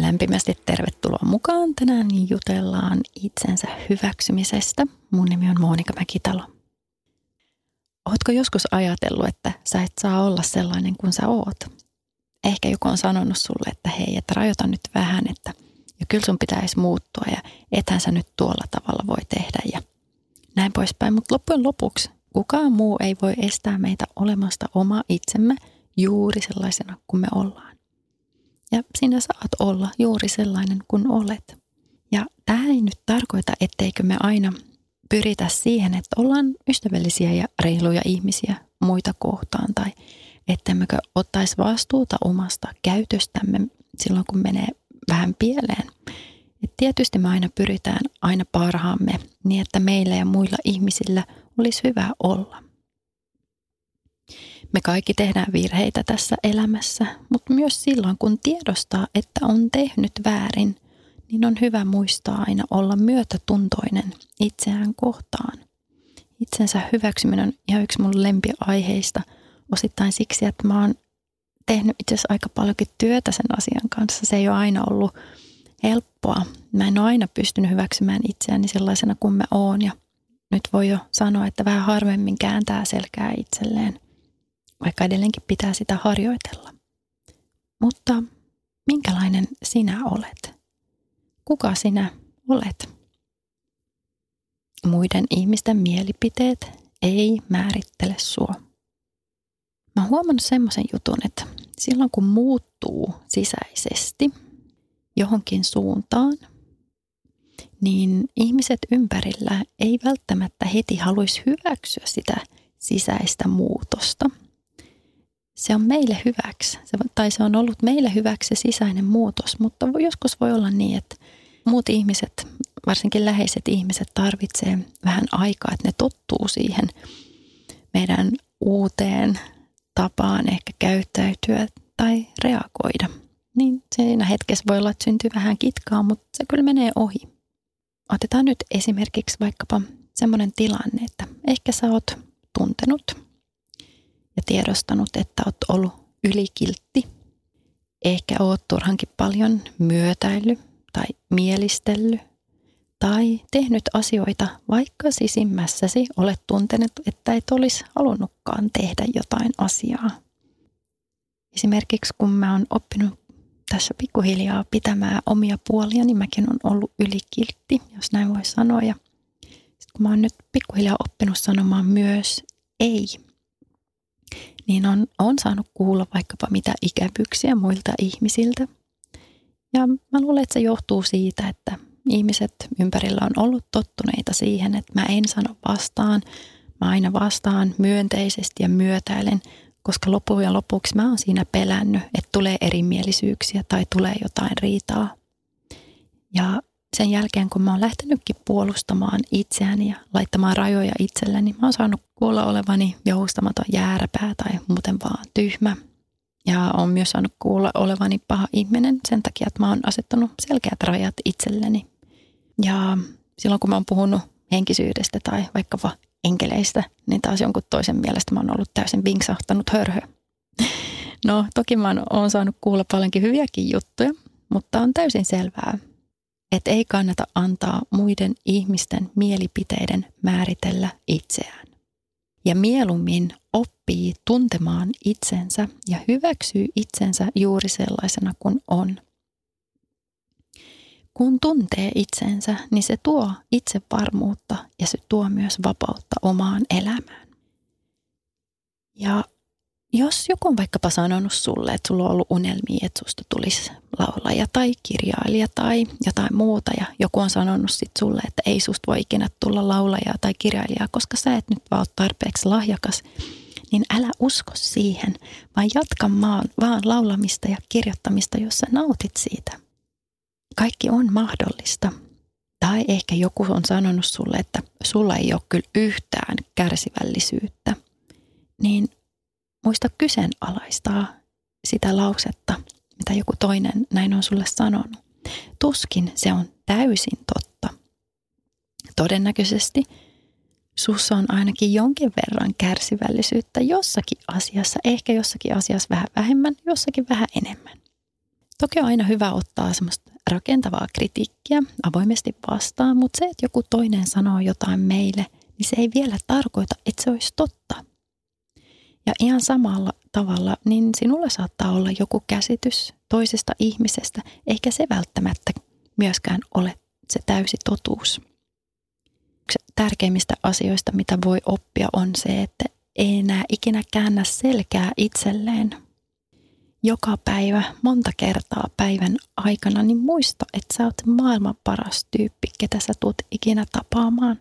Lämpimästi tervetuloa mukaan. Tänään jutellaan itsensä hyväksymisestä. Mun nimi on Monika Mäkitalo. Ootko joskus ajatellut, että sä et saa olla sellainen kuin sä oot? Ehkä joku on sanonut sulle, että hei, että rajoita nyt vähän, että ja kyllä sun pitäisi muuttua ja ethän sä nyt tuolla tavalla voi tehdä ja näin poispäin. Mutta loppujen lopuksi kukaan muu ei voi estää meitä olemasta oma itsemme juuri sellaisena kuin me ollaan. Ja sinä saat olla juuri sellainen kuin olet. Ja tämä ei nyt tarkoita, etteikö me aina pyritä siihen, että ollaan ystävällisiä ja reiluja ihmisiä muita kohtaan. Tai ettemmekö ottaisi vastuuta omasta käytöstämme silloin, kun menee vähän pieleen. Et tietysti me aina pyritään aina parhaamme niin, että meillä ja muilla ihmisillä olisi hyvä olla. Me kaikki tehdään virheitä tässä elämässä, mutta myös silloin, kun tiedostaa, että on tehnyt väärin, niin on hyvä muistaa aina olla myötätuntoinen itseään kohtaan. Itsensä hyväksyminen on ihan yksi mun lempiaiheista, osittain siksi, että mä oon tehnyt itse asiassa aika paljonkin työtä sen asian kanssa. Se ei ole aina ollut helppoa. Mä en ole aina pystynyt hyväksymään itseäni sellaisena kuin mä oon ja nyt voi jo sanoa, että vähän harvemmin kääntää selkää itselleen. Vaikka edelleenkin pitää sitä harjoitella. Mutta minkälainen sinä olet? Kuka sinä olet? Muiden ihmisten mielipiteet ei määrittele sua. Mä oon huomannut semmoisen jutun, että silloin kun muuttuu sisäisesti johonkin suuntaan, niin ihmiset ympärillä ei välttämättä heti haluaisi hyväksyä sitä sisäistä muutosta. Se on meille hyväksi, tai se on ollut meille hyväksi sisäinen muutos, mutta joskus voi olla niin, että muut ihmiset, varsinkin läheiset ihmiset, tarvitsee vähän aikaa, että ne tottuu siihen meidän uuteen tapaan ehkä käyttäytyä tai reagoida. Niin siinä hetkessä voi olla, että syntyy vähän kitkaa, mutta se kyllä menee ohi. Otetaan nyt esimerkiksi vaikkapa semmoinen tilanne, että ehkä sä oot tuntenut ja tiedostanut, että olet ollut ylikiltti. Ehkä olet turhankin paljon myötäillyt tai mielistellyt tai tehnyt asioita, vaikka sisimmässäsi olet tuntenut, että et olisi halunnutkaan tehdä jotain asiaa. Esimerkiksi kun mä oon oppinut tässä pikkuhiljaa pitämään omia puolia, niin mäkin olen ollut ylikiltti, jos näin voi sanoa. Ja sit kun mä oon nyt pikkuhiljaa oppinut sanomaan myös ei, niin on saanut kuulla vaikkapa mitä ikävyyksiä muilta ihmisiltä. Ja mä luulen, että se johtuu siitä, että ihmiset ympärillä on ollut tottuneita siihen, että mä en sano vastaan. Mä aina vastaan myönteisesti ja myötäilen, koska loppujen lopuksi mä oon siinä pelännyt, että tulee erimielisyyksiä tai tulee jotain riitaa. Ja sen jälkeen, kun mä oon lähtenytkin puolustamaan itseäni ja laittamaan rajoja itselleni, niin mä oon saanut kuulla olevani joustamaton jääräpää tai muuten vaan tyhmä. Ja oon myös saanut kuulla olevani paha ihminen sen takia, että mä oon asettanut selkeät rajat itselleni. Ja silloin, kun mä oon puhunut henkisyydestä tai vaikkapa enkeleistä, niin taas jonkun toisen mielestä mä oon ollut täysin vinksahtanut hörhö. No, toki mä oon saanut kuulla paljonkin hyviäkin juttuja, mutta on täysin selvää, että ei kannata antaa muiden ihmisten mielipiteiden määritellä itseään. Ja mieluummin oppii tuntemaan itsensä ja hyväksyy itsensä juuri sellaisena kuin on. Kun tuntee itsensä, niin se tuo itsevarmuutta ja se tuo myös vapautta omaan elämään. Ja Jos joku on vaikkapa sanonut sulle, että sulla on ollut unelmia, että susta tulisi laulaja tai kirjailija tai jotain muuta ja joku on sanonut sitten sulle, että ei susta voi ikinä tulla laulajaa tai kirjailijaa, koska sä et nyt vaan ole tarpeeksi lahjakas, niin älä usko siihen, vaan jatka vaan laulamista ja kirjoittamista, jos sä nautit siitä. Kaikki on mahdollista. Tai ehkä joku on sanonut sulle, että sulla ei ole kyllä yhtään kärsivällisyyttä, niin muista kyseenalaistaa sitä lausetta, mitä joku toinen näin on sulle sanonut. Tuskin se on täysin totta. Todennäköisesti sussa on ainakin jonkin verran kärsivällisyyttä jossakin asiassa, ehkä jossakin asiassa vähän vähemmän, jossakin vähän enemmän. Toki on aina hyvä ottaa semmoista rakentavaa kritiikkiä avoimesti vastaan, mutta se, että joku toinen sanoo jotain meille, niin se ei vielä tarkoita, että se olisi totta. Ja ihan samalla tavalla, niin sinulla saattaa olla joku käsitys toisesta ihmisestä, eikä se välttämättä myöskään ole se täysi totuus. Yksi tärkeimmistä asioista, mitä voi oppia, on se, että ei enää ikinä käännä selkää itselleen. Joka päivä, monta kertaa päivän aikana, niin muista, että sä oot maailman paras tyyppi, ketä sä tulet ikinä tapaamaan.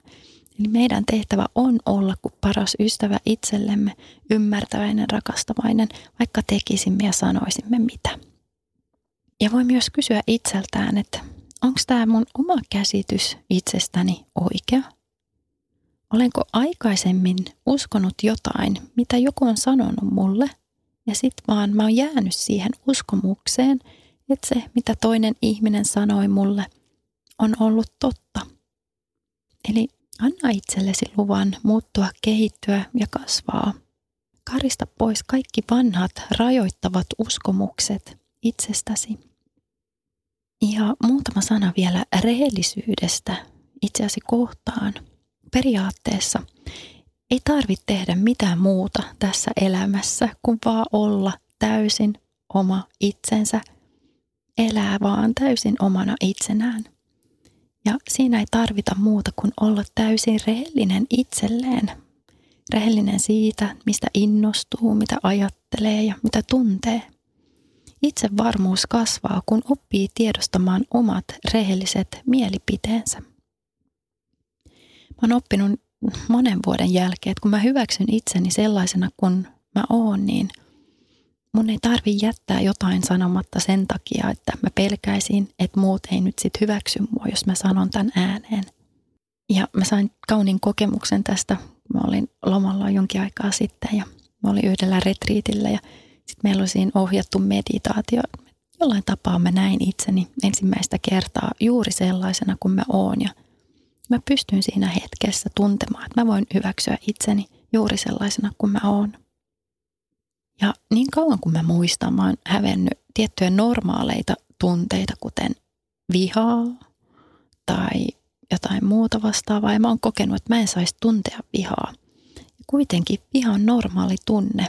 Eli meidän tehtävä on olla kuin paras ystävä itsellemme, ymmärtäväinen, rakastavainen, vaikka tekisimme ja sanoisimme mitä. Ja voi myös kysyä itseltään, että onko tämä mun oma käsitys itsestäni oikea? Olenko aikaisemmin uskonut jotain, mitä joku on sanonut mulle? Ja sit vaan mä oon jäänyt siihen uskomukseen, että se mitä toinen ihminen sanoi mulle on ollut totta. Eli anna itsellesi luvan muuttua, kehittyä ja kasvaa. Karista pois kaikki vanhat rajoittavat uskomukset itsestäsi. Ja muutama sana vielä rehellisyydestä itseäsi kohtaan. Periaatteessa ei tarvitse tehdä mitään muuta tässä elämässä kuin vaan olla täysin oma itsensä. Elää vaan täysin omana itsenään. Ja siinä ei tarvita muuta kuin olla täysin rehellinen itselleen. Rehellinen siitä, mistä innostuu, mitä ajattelee ja mitä tuntee. Itsevarmuus kasvaa, kun oppii tiedostamaan omat rehelliset mielipiteensä. Mä oon oppinut monen vuoden jälkeen, että kun mä hyväksyn itseni sellaisena kuin mä oon, niin mun ei tarvitse jättää jotain sanomatta sen takia, että mä pelkäisin, että muut ei nyt sit hyväksy mua, jos mä sanon tämän ääneen. Ja mä sain kaunin kokemuksen tästä. Mä olin lomalla jonkin aikaa sitten ja mä olin yhdellä retriitillä ja sit meillä oli siinä ohjattu meditaatio. Jollain tapaa mä näin itseni ensimmäistä kertaa juuri sellaisena kuin mä oon ja mä pystyn siinä hetkessä tuntemaan, että mä voin hyväksyä itseni juuri sellaisena kuin mä oon. Ja niin kauan kuin mä muistan, mä oon hävennyt tiettyjä normaaleita tunteita, kuten vihaa tai jotain muuta vastaavaa. Ja mä oon kokenut, että mä en saisi tuntea vihaa. Ja kuitenkin viha on normaali tunne.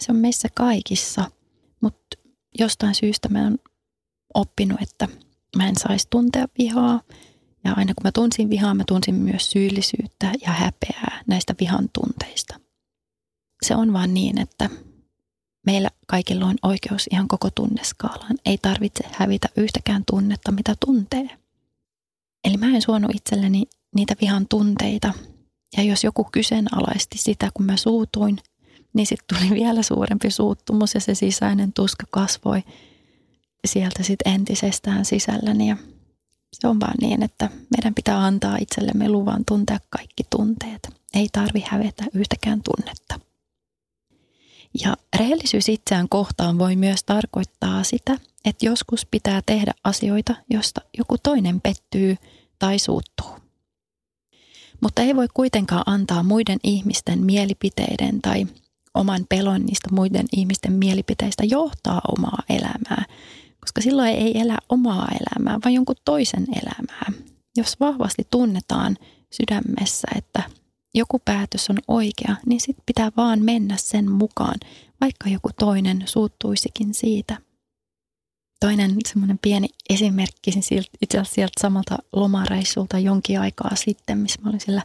Se on meissä kaikissa, mutta jostain syystä mä oon oppinut, että mä en saisi tuntea vihaa. Ja aina kun mä tunsin vihaa, mä tunsin myös syyllisyyttä ja häpeää näistä vihan tunteista. Se on vaan niin, että meillä kaikilla on oikeus ihan koko tunneskaalaan. Ei tarvitse hävitä yhtäkään tunnetta, mitä tuntee. Eli mä en suonut itselleni niitä vihan tunteita. Ja jos joku kyseenalaisti sitä, kun mä suutuin, niin sitten tuli vielä suurempi suuttumus ja se sisäinen tuska kasvoi sieltä sitten entisestään sisälläni. Ja se on vaan niin, että meidän pitää antaa itsellemme luvan tuntea kaikki tunteet. Ei tarvi hävetä yhtäkään tunnetta. Ja rehellisyys itseään kohtaan voi myös tarkoittaa sitä, että joskus pitää tehdä asioita, josta joku toinen pettyy tai suuttuu. Mutta ei voi kuitenkaan antaa muiden ihmisten mielipiteiden tai oman pelon niistä muiden ihmisten mielipiteistä johtaa omaa elämää. Koska silloin ei elä omaa elämää, vaan jonkun toisen elämää. Jos vahvasti tunnetaan sydämessä, että joku päätös on oikea, niin sit pitää vaan mennä sen mukaan, vaikka joku toinen suuttuisikin siitä. Toinen semmoinen pieni esimerkki itse asiassa sieltä samalta lomareissulta jonkin aikaa sitten, missä mä olin sillä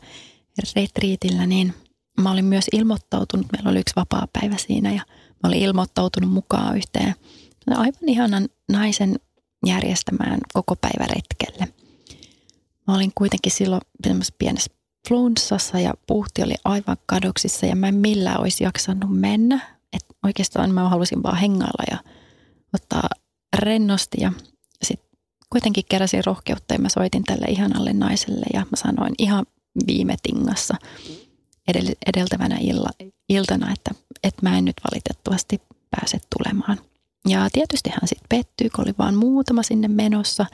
retriitillä, niin mä olin myös ilmoittautunut, meillä oli yksi vapaapäivä siinä ja mä olin ilmoittautunut mukaan yhteen aivan ihanan naisen järjestämään koko päiväretkelle. Mä olin kuitenkin silloin pienessä flunssassa ja puhti oli aivan kadoksissa ja mä en millään olisi jaksanut mennä. Et oikeastaan mä halusin vaan hengailla ja ottaa rennosti ja sitten kuitenkin keräsin rohkeutta ja mä soitin tälle ihanalle naiselle ja mä sanoin ihan viime tingassa edeltävänä iltana, että mä en nyt valitettavasti pääse tulemaan. Ja tietysti hän sitten pettyy, kun oli vaan muutama sinne menossa,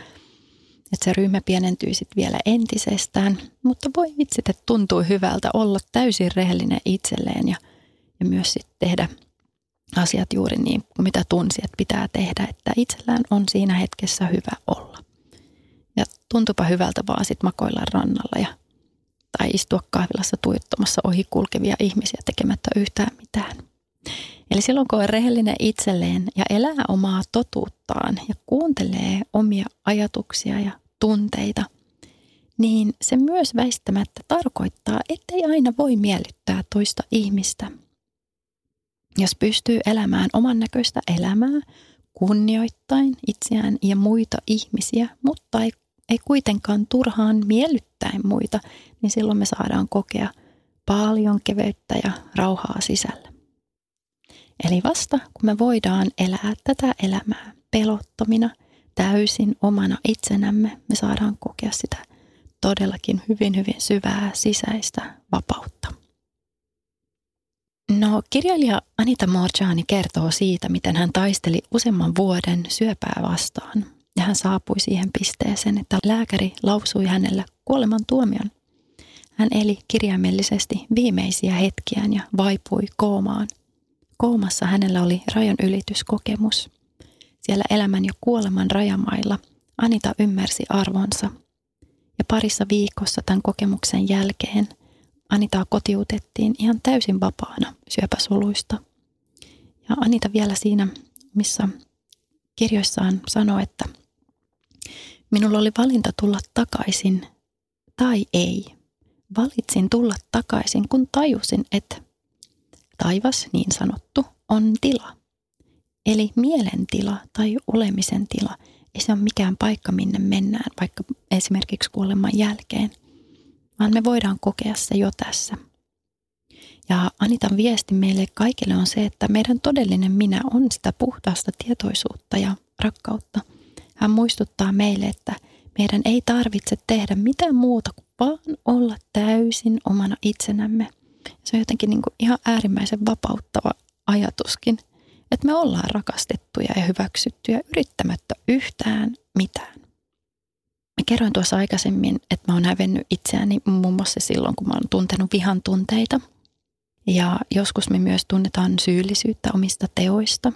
että se ryhmä pienentyi sitten vielä entisestään, mutta voi vitsi, että tuntuu hyvältä olla täysin rehellinen itselleen ja myös sitten tehdä asiat juuri niin, mitä tunsi, että pitää tehdä, että itsellään on siinä hetkessä hyvä olla. Ja tuntupa hyvältä vaan sitten makoilla rannalla ja tai istua kahvilassa tuijottamassa ohikulkevia ihmisiä tekemättä yhtään mitään. Eli silloin kun on rehellinen itselleen ja elää omaa totuuttaan ja kuuntelee omia ajatuksia ja tunteita, niin se myös väistämättä tarkoittaa, ettei aina voi miellyttää toista ihmistä. Jos pystyy elämään oman näköistä elämää kunnioittain itseään ja muita ihmisiä, mutta ei kuitenkaan turhaan miellyttäen muita, niin silloin me saadaan kokea paljon keveyttä ja rauhaa sisällä. Eli vasta kun me voidaan elää tätä elämää pelottomina, täysin omana itsenämme, me saadaan kokea sitä todellakin hyvin, hyvin syvää sisäistä vapautta. No, kirjailija Anita Moorjani kertoo siitä, miten hän taisteli useamman vuoden syöpää vastaan. Ja hän saapui siihen pisteeseen, että lääkäri lausui hänellä kuolemantuomion. Hän eli kirjaimellisesti viimeisiä hetkiään ja vaipui koomaan. Koomassa hänellä oli rajanylityskokemus. Siellä elämän ja kuoleman rajamailla Anita ymmärsi arvonsa. Ja parissa viikossa tämän kokemuksen jälkeen Anitaa kotiutettiin ihan täysin vapaana syöpäsoluista. Ja Anita vielä siinä, missä kirjoissaan sanoi, että minulla oli valinta tulla takaisin tai ei. Valitsin tulla takaisin, kun tajusin, että taivas, niin sanottu, on tila. Eli mielen tila tai olemisen tila. Ei se ole mikään paikka, minne mennään, vaikka esimerkiksi kuoleman jälkeen, vaan me voidaan kokea se jo tässä. Ja Anitan viesti meille kaikille on se, että meidän todellinen minä on sitä puhtaasta tietoisuutta ja rakkautta. Hän muistuttaa meille, että meidän ei tarvitse tehdä mitään muuta kuin vaan olla täysin omana itsenämme. Se on jotenkin niin kuin ihan äärimmäisen vapauttava ajatuskin, että me ollaan rakastettuja ja hyväksyttyjä yrittämättä yhtään mitään. Mä kerroin tuossa aikaisemmin, että mä oon hävennyt itseäni muun muassa silloin, kun mä oon tuntenut vihan tunteita. Ja joskus me myös tunnetaan syyllisyyttä omista teoista.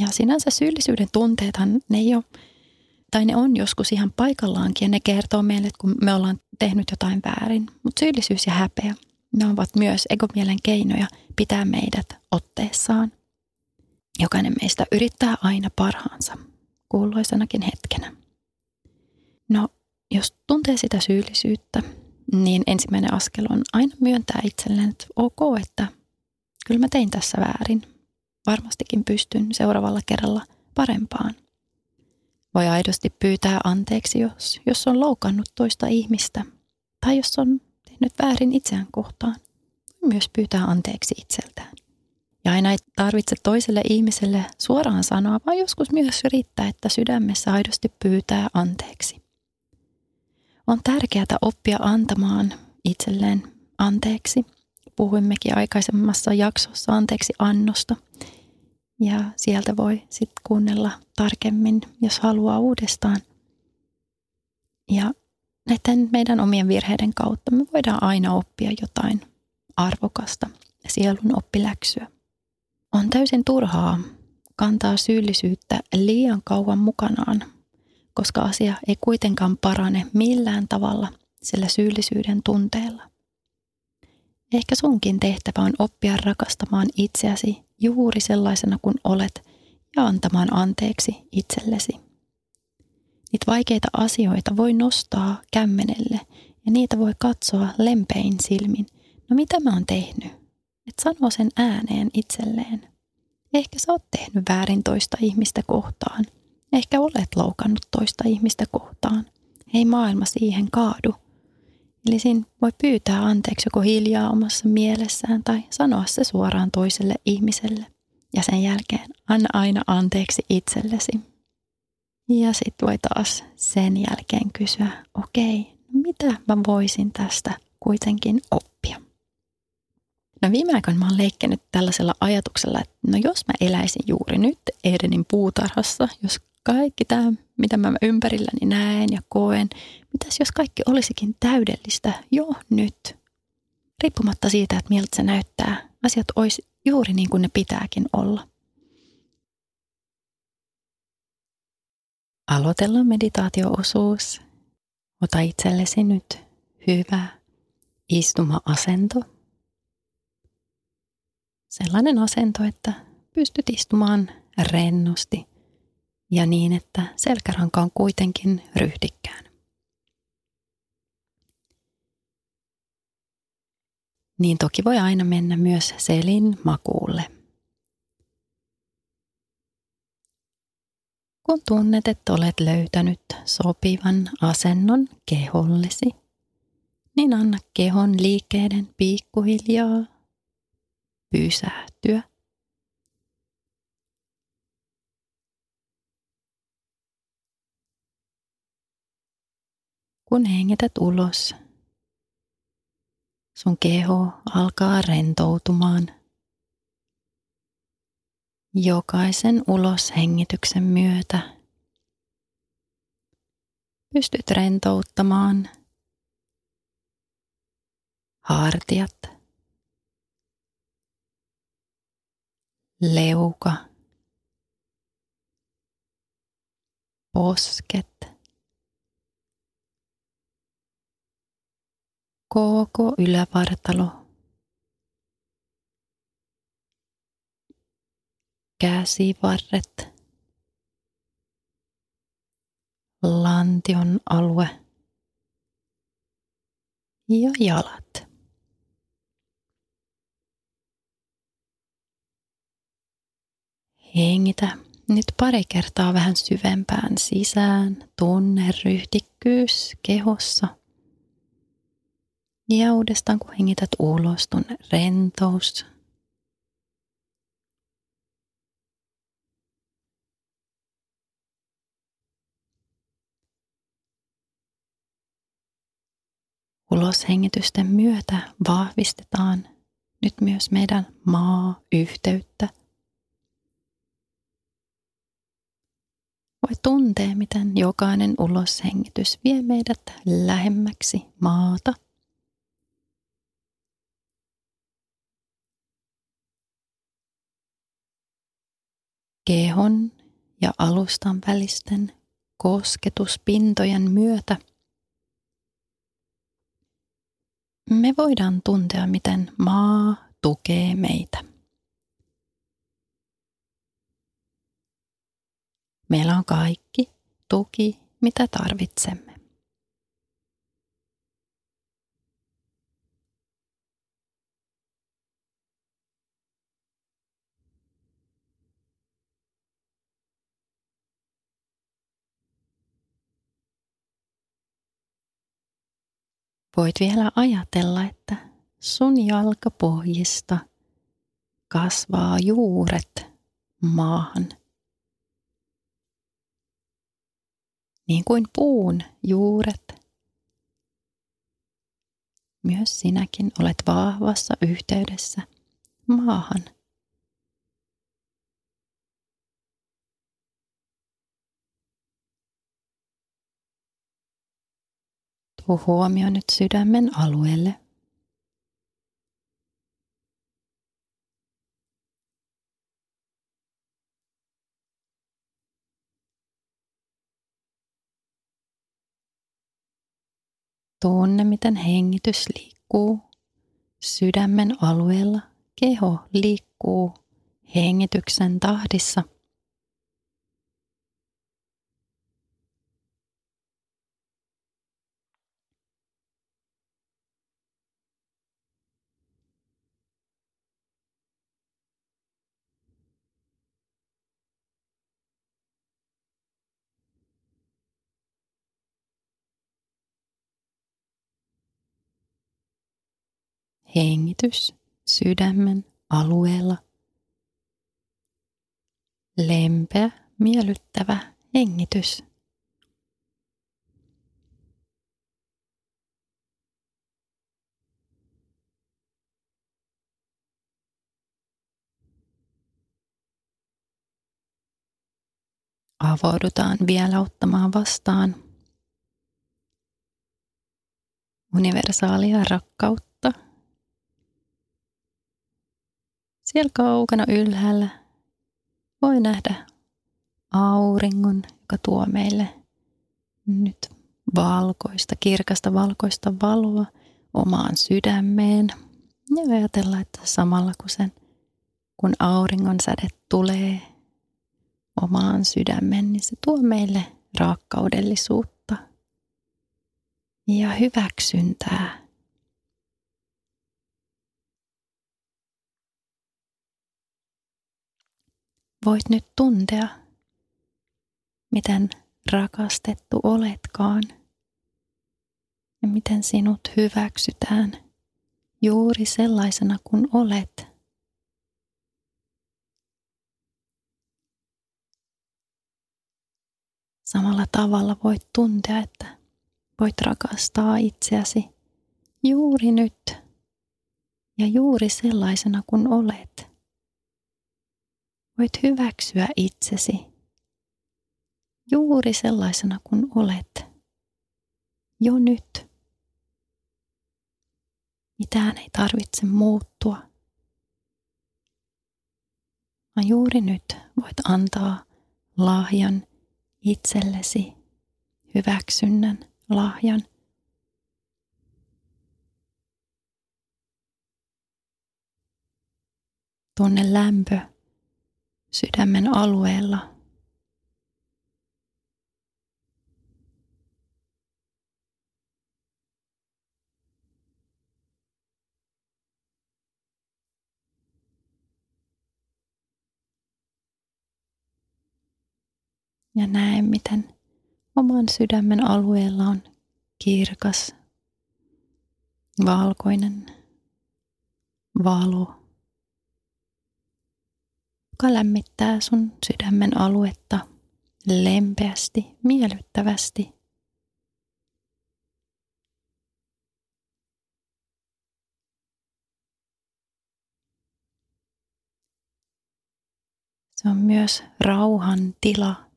Ja sinänsä syyllisyyden tunteethan ne on joskus ihan paikallaankin ja ne kertoo meille, että kun me ollaan tehnyt jotain väärin. Mutta syyllisyys ja häpeä, ne ovat myös egomielen keinoja pitää meidät otteessaan. Jokainen meistä yrittää aina parhaansa, kuulloisanakin hetkenä. No, jos tuntee sitä syyllisyyttä, niin ensimmäinen askel on aina myöntää itselleen, että ok, että kyllä mä tein tässä väärin. Varmastikin pystyn seuraavalla kerralla parempaan. Voi aidosti pyytää anteeksi, jos on loukannut toista ihmistä tai jos on tehnyt väärin itseään kohtaan. Myös pyytää anteeksi itseltään. Ja aina ei tarvitse toiselle ihmiselle suoraan sanoa, vaan joskus myös riittää, että sydämessä aidosti pyytää anteeksi. On tärkeää oppia antamaan itselleen anteeksi. Puhuimmekin aikaisemmassa jaksossa anteeksi annosta. Ja sieltä voi sitten kuunnella tarkemmin, jos haluaa uudestaan. Ja näiden meidän omien virheiden kautta me voidaan aina oppia jotain arvokasta, sielun oppiläksyä. On täysin turhaa kantaa syyllisyyttä liian kauan mukanaan, koska asia ei kuitenkaan parane millään tavalla sillä syyllisyyden tunteella. Ehkä sunkin tehtävä on oppia rakastamaan itseäsi juuri sellaisena kuin olet ja antamaan anteeksi itsellesi. Niitä vaikeita asioita voi nostaa kämmenelle ja niitä voi katsoa lempein silmin. No mitä mä oon tehnyt? että sanoo sen ääneen itselleen. Ehkä sä oot tehnyt väärin toista ihmistä kohtaan. Ehkä olet loukannut toista ihmistä kohtaan. Ei maailma siihen kaadu. Eli siinä voi pyytää anteeksi joko hiljaa omassa mielessään tai sanoa se suoraan toiselle ihmiselle. Ja sen jälkeen anna aina anteeksi itsellesi. Ja sit voi taas sen jälkeen kysyä, okei, mitä mä voisin tästä kuitenkin oppia? No viime aikoina mä oon leikkinyt tällaisella ajatuksella, että no jos mä eläisin juuri nyt Edenin puutarhassa, jos kaikki tämä, mitä mä ympärilläni näen ja koen, mitäs jos kaikki olisikin täydellistä jo nyt? Riippumatta siitä, että miltä se näyttää, asiat olisi juuri niin kuin ne pitääkin olla. Aloitellaan meditaatio-osuus. Ota itsellesi nyt hyvä istuma-asento. Sellainen asento, että pystyt istumaan rennosti ja niin, että selkäranka on kuitenkin ryhdikkään. Niin toki voi aina mennä myös selin makuulle. Kun tunnet, että olet löytänyt sopivan asennon kehollesi, niin anna kehon liikkeiden pikkuhiljaa pysähtyä. Kun hengität ulos, sun keho alkaa rentoutumaan. Jokaisen uloshengityksen myötä pystyt rentouttamaan hartiat, leuka, posket, koko ylävartalo. Käsivarret, lantion alue ja jalat. Hengitä nyt pari kertaa vähän syvempään sisään. Tunne ryhdikkyys kehossa. Ja uudestaan kun hengität ulos, tunne rentous. Uloshengitysten myötä vahvistetaan nyt myös meidän maa-yhteyttä. Voi tuntea, miten jokainen uloshengitys vie meidät lähemmäksi maata. Kehon ja alustan välisten kosketuspintojen myötä me voidaan tuntea, miten maa tukee meitä. Meillä on kaikki tuki, mitä tarvitsemme. Voit vielä ajatella, että sun jalkapohjista kasvaa juuret maahan. Niin kuin puun juuret. Myös sinäkin olet vahvassa yhteydessä maahan. Tuo huomio nyt sydämen alueelle. Tunne, miten hengitys liikkuu sydämen alueella. Keho liikkuu hengityksen tahdissa. hengitys sydämen alueella. Lempeä, miellyttävä hengitys. Avaudutaan vielä ottamaan vastaan universaalia rakkautta. Siellä kaukana ylhäällä voi nähdä auringon, joka tuo meille nyt valkoista, kirkasta valkoista valoa omaan sydämeen. Ja ajatella, että samalla kun auringon säde tulee omaan sydämeen, niin se tuo meille rakkaudellisuutta ja hyväksyntää. Voit nyt tuntea, miten rakastettu oletkaan ja miten sinut hyväksytään juuri sellaisena kuin olet. Samalla tavalla voit tuntea, että voit rakastaa itseäsi juuri nyt ja juuri sellaisena kuin olet. Voit hyväksyä itsesi juuri sellaisena kuin olet jo nyt. Mitään ei tarvitse muuttua, vaan juuri nyt voit antaa lahjan itsellesi, hyväksynnän lahjan. Tunne lämpö sydämen alueella. Ja näe, miten oman sydämen alueella on kirkas, valkoinen valo, joka lämmittää sun sydämen aluetta lempeästi, miellyttävästi. Se on myös rauhan tila.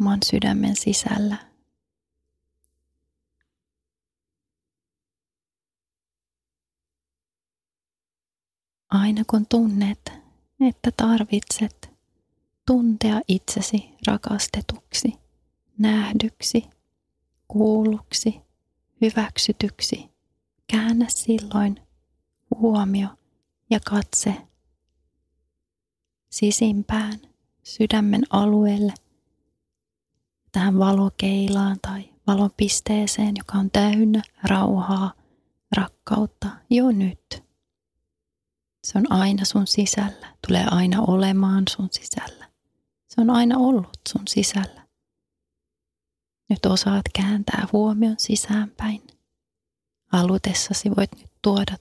Oman sydämen sisällä. Aina kun tunnet, että tarvitset tuntea itsesi rakastetuksi, nähdyksi, kuulluksi, hyväksytyksi, käännä silloin huomio ja katse sisimpään sydämen alueelle. Tähän valokeilaan tai valonpisteeseen, joka on täynnä rauhaa, rakkautta jo nyt. Se on aina sun sisällä, tulee aina olemaan sun sisällä. Se on aina ollut sun sisällä. Nyt osaat kääntää huomion sisäänpäin. Halutessasi voit nyt tuoda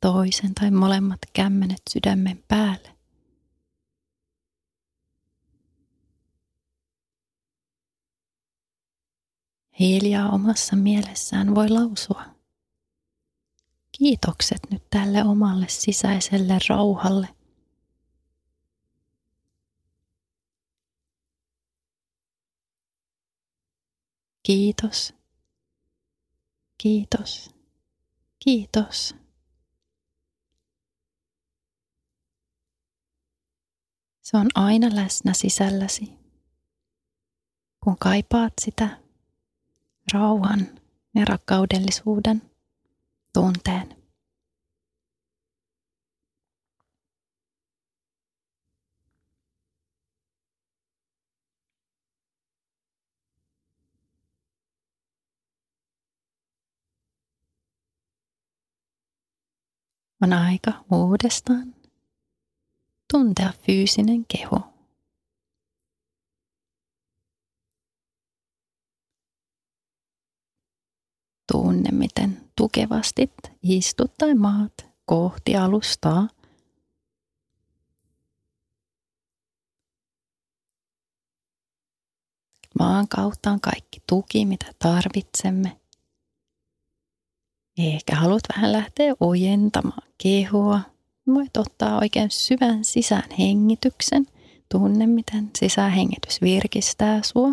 toisen tai molemmat kämmenet sydämen päälle. Hiljaa omassa mielessään voi lausua kiitokset nyt tälle omalle sisäiselle rauhalle. Kiitos, kiitos, kiitos. Se on aina läsnä sisälläsi, kun kaipaat sitä rauhan ja rakkaudellisuuden tunteen. On aika uudestaan tuntea fyysinen keho. tunne, miten tukevasti istut tai maat kohti alustaa. Maan kautta on kaikki tuki, mitä tarvitsemme. Ehkä haluat vähän lähteä ojentamaan kehoa. Voit ottaa oikein syvän sisäänhengityksen. Tunne, miten sisäänhengitys virkistää sua.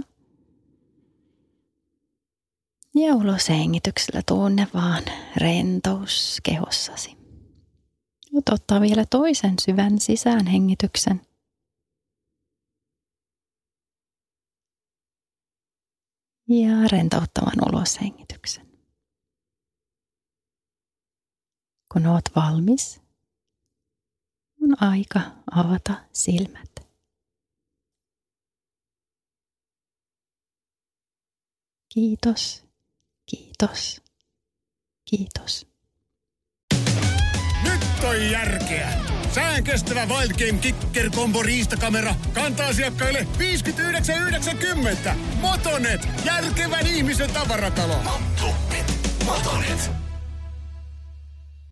Ja uloshengityksellä tunne vaan rentous kehossasi. Voit ottaa vielä toisen syvän sisäänhengityksen. Ja rentouttavan uloshengityksen. Kun oot valmis, on aika avata silmät. Kiitos, kiitos, kiitos. Nyt on järkeä! Sään kestävä Wildgame Kicker Combo riistakamera kantaa asiakkaille 59,90. Motonet, järkevän ihmisen tavaratalo. Motonet.